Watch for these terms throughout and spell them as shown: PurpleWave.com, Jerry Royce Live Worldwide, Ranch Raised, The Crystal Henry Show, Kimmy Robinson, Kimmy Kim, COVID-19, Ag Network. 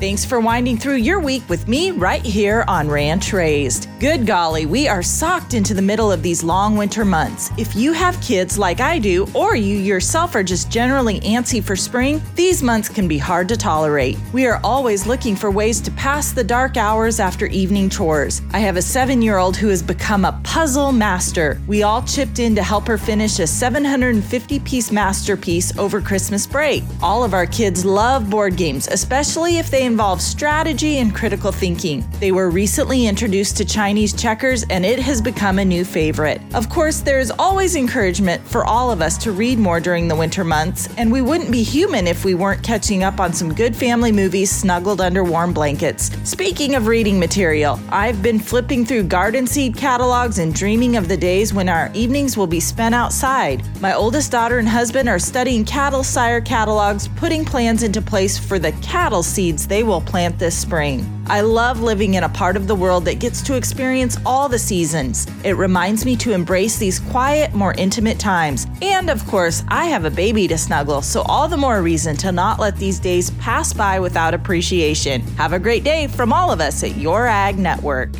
Thanks for winding through your week with me right here on Ranch Raised. Good golly, we are socked into the middle of these long winter months. If you have kids like I do, or you yourself are just generally antsy for spring, these months can be hard to tolerate. We are always looking for ways to pass the dark hours after evening chores. I have a 7-year-old who has become a puzzle master. We all chipped in to help her finish a 750-piece masterpiece over Christmas break. All of our kids love board games, especially if they involve strategy and critical thinking. They were recently introduced to Chinese checkers, and it has become a new favorite. Of course, there is always encouragement for all of us to read more during the winter months, and we wouldn't be human if we weren't catching up on some good family movies snuggled under warm blankets. Speaking of reading material, I've been flipping through garden seed catalogs and dreaming of the days when our evenings will be spent outside. My oldest daughter and husband are studying cattle sire catalogs, putting plans into place for the cattle seeds they will plant this spring. I love living in a part of the world that gets to experience all the seasons. It reminds me to embrace these quiet, more intimate times. And of course, I have a baby to snuggle, so all the more reason to not let these days pass by without appreciation. Have a great day from all of us at Your Ag Network.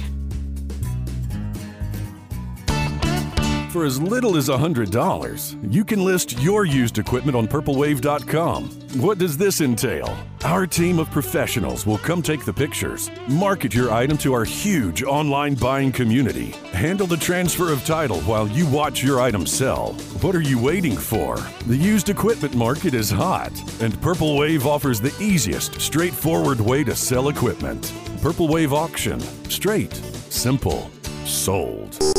For as little as $100, you can list your used equipment on PurpleWave.com. What does this entail? Our team of professionals will come take the pictures, market your item to our huge online buying community, handle the transfer of title while you watch your item sell. What are you waiting for? The used equipment market is hot, and Purple Wave offers the easiest, straightforward way to sell equipment. Purple Wave Auction. Straight. Simple. Sold.